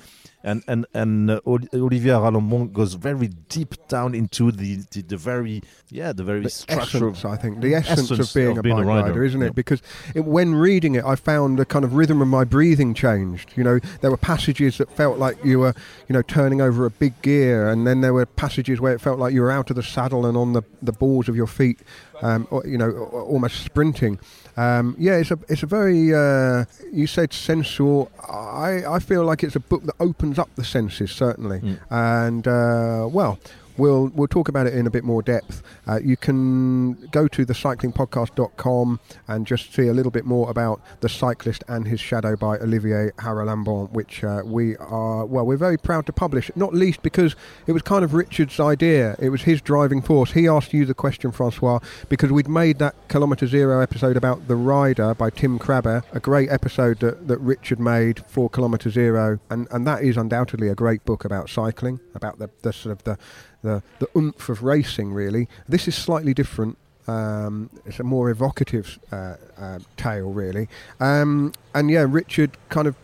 and and and uh, Olivier Ralambon goes very deep down into the the, the very yeah the very the structure essence, of, I think the essence, essence of being of a being bike a rider. rider, isn't it? Yeah. Because it, when reading it, I found the kind of rhythm of my breathing changed. You know, there were passages that felt like you were you know turning over a big gear, and then there were passages where it felt like you were out of the saddle and on the the balls of your feet, um, or, you know, almost sprinting. Um, yeah, it's a it's a very uh, you said sensual. I, I feel like it's a book that opens up the senses, certainly. Mm. And uh, well, we'll we'll talk about it in a bit more depth. Uh, you can go to the cycling podcast dot com and just see a little bit more about The Cyclist and His Shadow by Olivier Haralambon, which uh, we are well we're very proud to publish. Not least because it was kind of Richard's idea. It was his driving force. He asked you the question, Francois, because we'd made that Kilometre Zero episode about The Rider by Tim Crabbe, a great episode that, that Richard made for Kilometre Zero, and, and that is undoubtedly a great book about cycling, about the, the sort of the, the, the oomph of racing, really. This is slightly different. Um, it's a more evocative uh, uh, tale, really. Um, and yeah, Richard kind of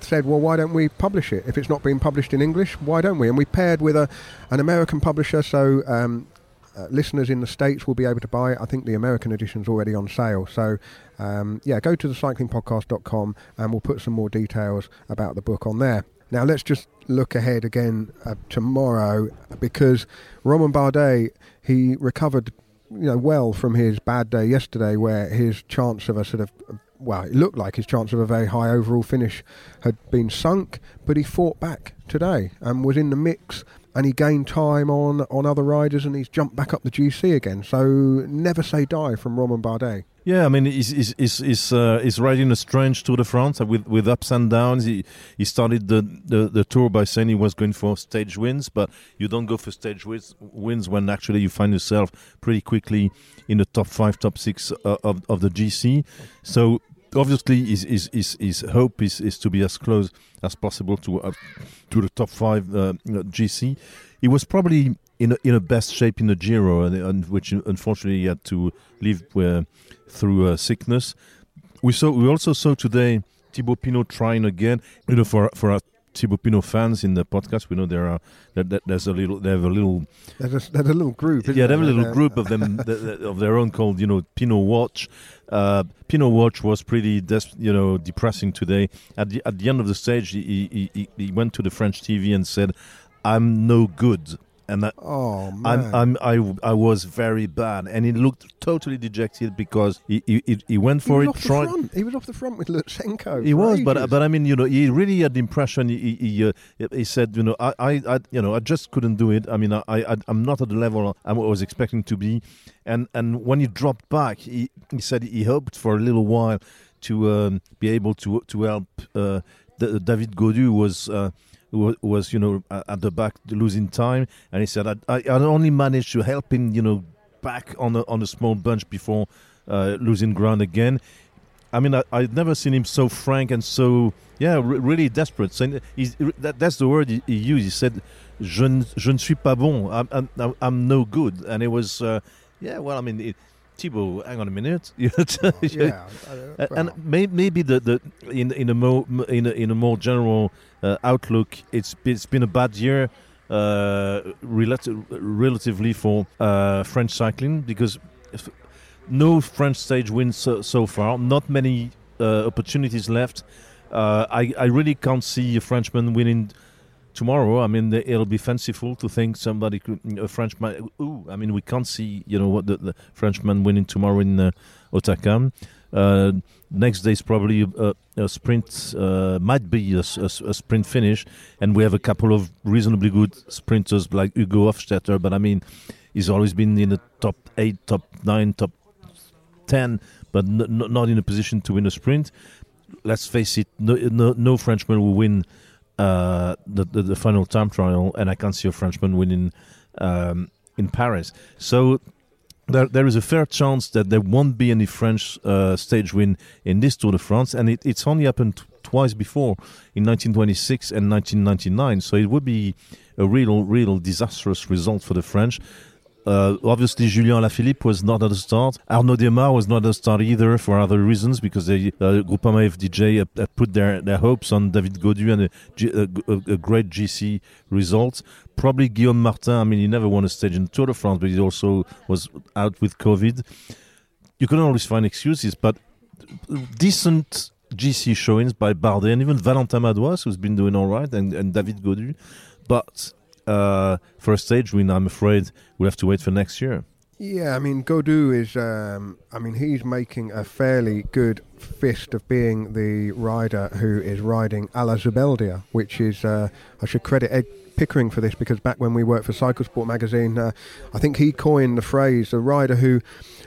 said, well, why don't we publish it? If it's not being published in English, why don't we? And we paired with a an American publisher, so... Um, Uh, listeners in the States will be able to buy it. I think the American edition's already on sale. So, um, yeah, go to the cycling podcast dot com and we'll put some more details about the book on there. Now, let's just look ahead again uh, tomorrow, because Roman Bardet, he recovered, you know, well from his bad day yesterday, where his chance of a sort of, well, it looked like his chance of a very high overall finish had been sunk, but he fought back today and was in the mix. And he gained time on, on other riders, and he's jumped back up the G C again. So never say die from Romain Bardet. Yeah, I mean, he's he's he's he's, uh, he's riding a strange Tour de France with with ups and downs. He he started the, the, the tour by saying he was going for stage wins, but you don't go for stage wins, wins when actually you find yourself pretty quickly in the top five, top six uh, of of the G C. So obviously, his his his, his hope is, is to be as close as possible to uh, to the top five uh, G C. He was probably in a, in a best shape in the Giro, and, and which unfortunately he had to leave uh, through uh, sickness. We saw we also saw today Thibaut Pinot trying again. You know, for for our Thibaut Pinot fans in the podcast, we know there are that there, there's a little they have a little there's a, there's a little group. Isn't yeah, they have a little there? group of them of their own called you know Pinot Watch. Uh, Pinot Watch was pretty, des- you know, depressing today. At the at the end of the stage, he he, he went to the French T V and said, "I'm no good," and I, oh, man. I'm, I'm I I was very bad, and he looked totally dejected because he he, he went for he was it. Off tried- the front. He was off the front with Lutsenko. He was, ages. but but I mean, you know, he really had the impression. He he, uh, he said, you know, I, I I you know I just couldn't do it. I mean, I, I I'm not at the level I was expecting to be. And and when he dropped back, he, he said he hoped for a little while to um, be able to to help. Uh, D- David Gaudu was uh, was you know at the back losing time, and he said I, I, I only managed to help him you know back on a, on a small bunch before uh, losing ground again. I mean, I, I'd never seen him so frank and so, yeah, re- really desperate. So he's, that, that's the word he, he used. He said, "Je ne, je ne suis pas bon. I'm, I'm, I'm no good," and it was. Uh, Yeah, well, I mean, it, Thibaut, hang on a minute. yeah, well. and may, maybe the, the in in a more in a, in a more general uh, outlook, it's it's been a bad year, uh, relati- relatively for uh, French cycling, because if, no French stage wins so, so far, not many uh, opportunities left. Uh, I I really can't see a Frenchman winning. Tomorrow, I mean, it'll be fanciful to think somebody could, a Frenchman. Ooh, I mean, we can't see, you know, what the, the Frenchman winning tomorrow in uh, Hautacam. Uh, next day is probably a, a sprint, uh, might be a, a, a sprint finish, and we have a couple of reasonably good sprinters like Hugo Hofstetter. But I mean, he's always been in the top eight, top nine, top ten, but n- n- not in a position to win a sprint. Let's face it, no, no, no Frenchman will win. Uh, the, the the final time trial, and I can't see a Frenchman winning um, in Paris. So there there is a fair chance that there won't be any French uh, stage win in this Tour de France, and it, it's only happened t- twice before in nineteen twenty-six and nineteen ninety-nine. So it would be a real, real disastrous result for the French. Uh, obviously, Julian Alaphilippe was not at the start. Arnaud Demar was not at the start either for other reasons, because they, uh, Groupama F D J uh, put their, their hopes on David Gaudu and a, a, a great G C result. Probably Guillaume Martin. I mean, he never won a stage in Tour de France, but he also was out with COVID. You can always find excuses, but decent G C showings by Bardet and even Valentin Madouas, who's been doing all right, and, and David Gaudu. But uh, for a stage win, I'm afraid we'll have to wait for next year. Yeah, I mean, Gaudu is, um, I mean, he's making a fairly good fist of being the rider who is riding a la Zubeldia, which is, uh, I should credit Ed Pickering for this, because back when we worked for Cyclesport magazine, uh, I think he coined the phrase, a rider who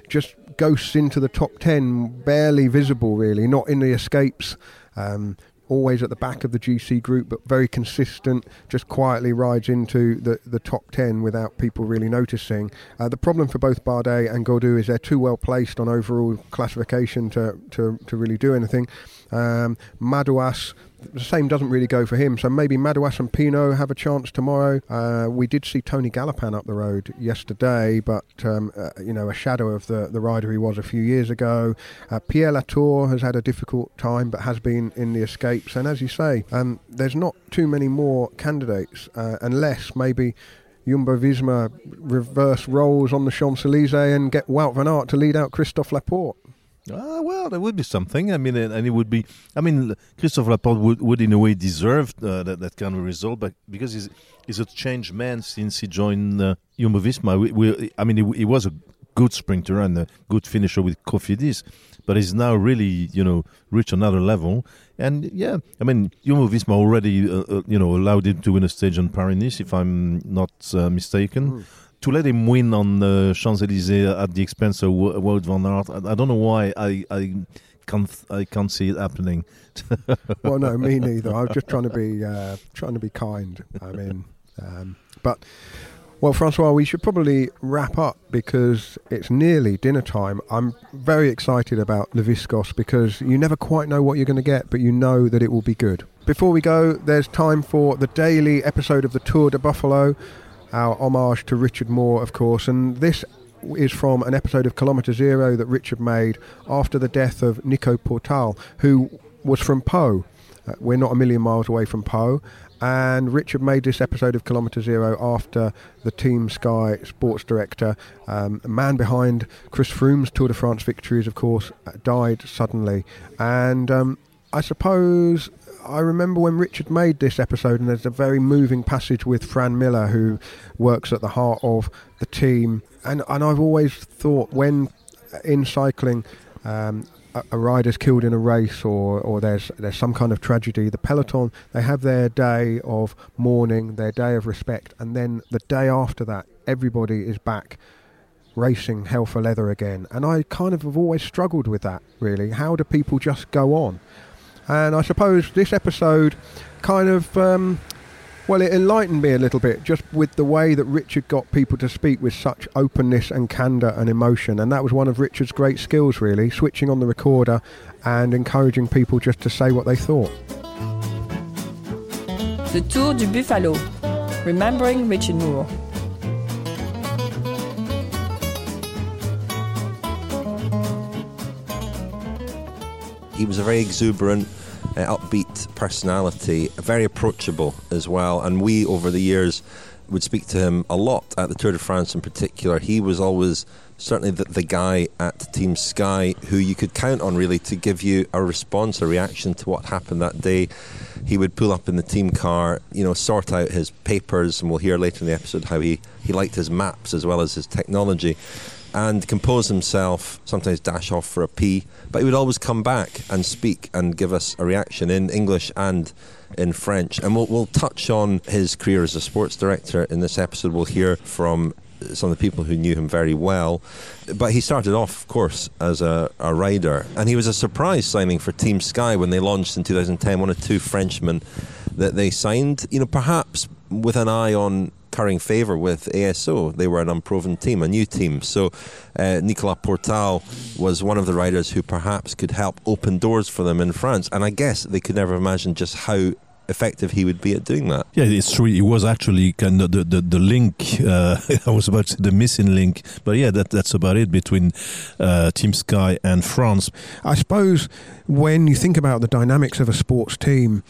just ghosts into the top ten, barely visible really, not in the escapes, um, always at the back of the G C group, but very consistent, just quietly rides into the, the top ten without people really noticing. Uh, the problem for both Bardet and Gaudu is they're too well placed on overall classification to, to, to really do anything. Um, Madouas, the same doesn't really go for him, so maybe Madouas and Pinot have a chance tomorrow. Uh, we did see Tony Galopin up the road yesterday, but um, uh, you know, a shadow of the, the rider he was a few years ago. Uh, Pierre Latour has had a difficult time, but has been in the escapes, and as you say, um, there's not too many more candidates, uh, unless maybe Jumbo-Visma reverse roles on the Champs-Elysees and get Wout van Aert to lead out Christophe Laporte. Ah, well, there would be something. I mean, and it would be. I mean, Christophe Laporte would, would in a way, deserve uh, that, that kind of result, but because he's he's a changed man since he joined uh, Jumbo-Visma. We, we, I mean, he, he was a good sprinter and a good finisher with Cofidis, but he's now really, you know, reached another level. And yeah, I mean, Jumbo-Visma already, uh, uh, you know, allowed him to win a stage on Paris-Nice, if I'm not uh, mistaken. Mm. To let him win on the uh, Champs-Élysées at the expense of w- Wout van Aert, I, I don't know why I, I can't th- I can't see it happening. Well, no, me neither. I'm just trying to be uh, trying to be kind. I mean, um, but well, Francois, we should probably wrap up because it's nearly dinner time. I'm very excited about Le Viscos because you never quite know what you're going to get, but you know that it will be good. Before we go, there's time for the daily episode of the Tour de Buffalo. Our homage to Richard Moore, of course, and this is from an episode of Kilometre Zero that Richard made after the death of Nico Portal, who was from Po. Uh, we're not a million miles away from Po, and Richard made this episode of Kilometre Zero after the Team Sky sports director, um, a man behind Chris Froome's Tour de France victories, of course, uh, died suddenly. And um, I suppose... I remember when Richard made this episode, and there's a very moving passage with Fran Miller, who works at the heart of the team. And, and I've always thought when in cycling um, a, a rider's killed in a race or, or there's there's some kind of tragedy, the peloton, they have their day of mourning, their day of respect. And then the day after that, everybody is back racing hell for leather again. And I kind of have always struggled with that, really. How do people just go on? And I suppose this episode kind of, um, well, it enlightened me a little bit, just with the way that Richard got people to speak with such openness and candour and emotion. And that was one of Richard's great skills, really, switching on the recorder and encouraging people just to say what they thought. The Tour du Buffalo, remembering Richard Moore. He was a very exuberant, uh, upbeat personality, very approachable as well. And we, over the years, would speak to him a lot at the Tour de France in particular. He was always certainly the, the guy at Team Sky who you could count on, really, to give you a response, a reaction to what happened that day. He would pull up in the team car, you know, sort out his papers, and we'll hear later in the episode how he, he liked his maps as well as his technology. And compose himself, sometimes dash off for a pee, but he would always come back and speak and give us a reaction in English and in French. And we'll, we'll touch on his career as a sports director in this episode. We'll hear from some of the people who knew him very well. But he started off, of course, as a, a rider. And he was a surprise signing for Team Sky when they launched in two thousand ten, one of two Frenchmen that they signed, you know, perhaps with an eye on currying favour with A S O. They were an unproven team, a new team. So uh, Nicolas Portal was one of the riders who perhaps could help open doors for them in France. And I guess they could never imagine just how effective he would be at doing that. Yeah, it's true. It was actually kind of the, the, the link, uh, I was about to say the missing link, but yeah, that, that's about it between uh, Team Sky and France. I suppose when you think about the dynamics of a sports team,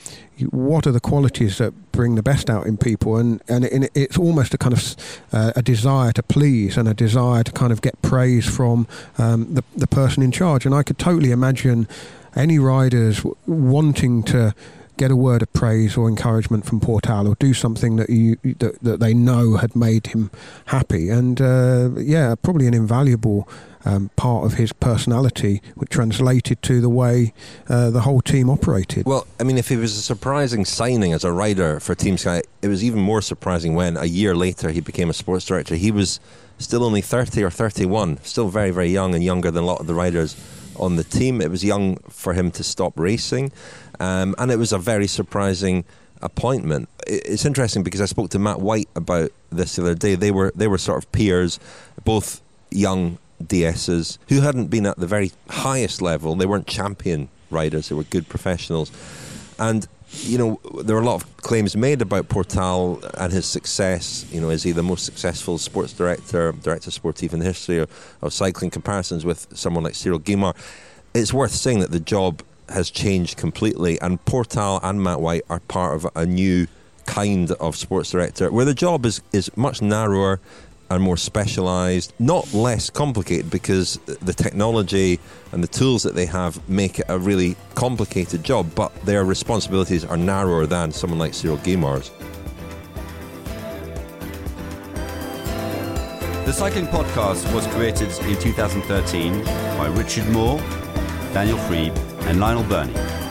what are the qualities that bring the best out in people? And, and it, it's almost a kind of uh, a desire to please and a desire to kind of get praise from um, the, the person in charge. And I could totally imagine any riders w- wanting to get a word of praise or encouragement from Portal, or do something that you that, that they know had made him happy. And uh, yeah, probably an invaluable um, part of his personality, which translated to the way uh, the whole team operated. Well, I mean, if he was a surprising signing as a rider for Team Sky, it was even more surprising when a year later he became a sports director. He was still only thirty or thirty-one, still very, very young, and younger than a lot of the riders on the team. It was young for him to stop racing. Um, and it was a very surprising appointment. It's interesting because I spoke to Matt White about this the other day. They were they were sort of peers, both young D Ss who hadn't been at the very highest level. They weren't champion riders. They were good professionals. And, you know, there were a lot of claims made about Portal and his success. You know, is he the most successful sports director, director sportif in the history of, of cycling, comparisons with someone like Cyril Guimard? It's worth saying that the job has changed completely, and Portal and Matt White are part of a new kind of sports director where the job is, is much narrower and more specialised, not less complicated, because the technology and the tools that they have make it a really complicated job, but their responsibilities are narrower than someone like Cyril Guimard's. The Cycling Podcast was created in two thousand thirteen by Richard Moore, Daniel Freeb and Lionel Burney.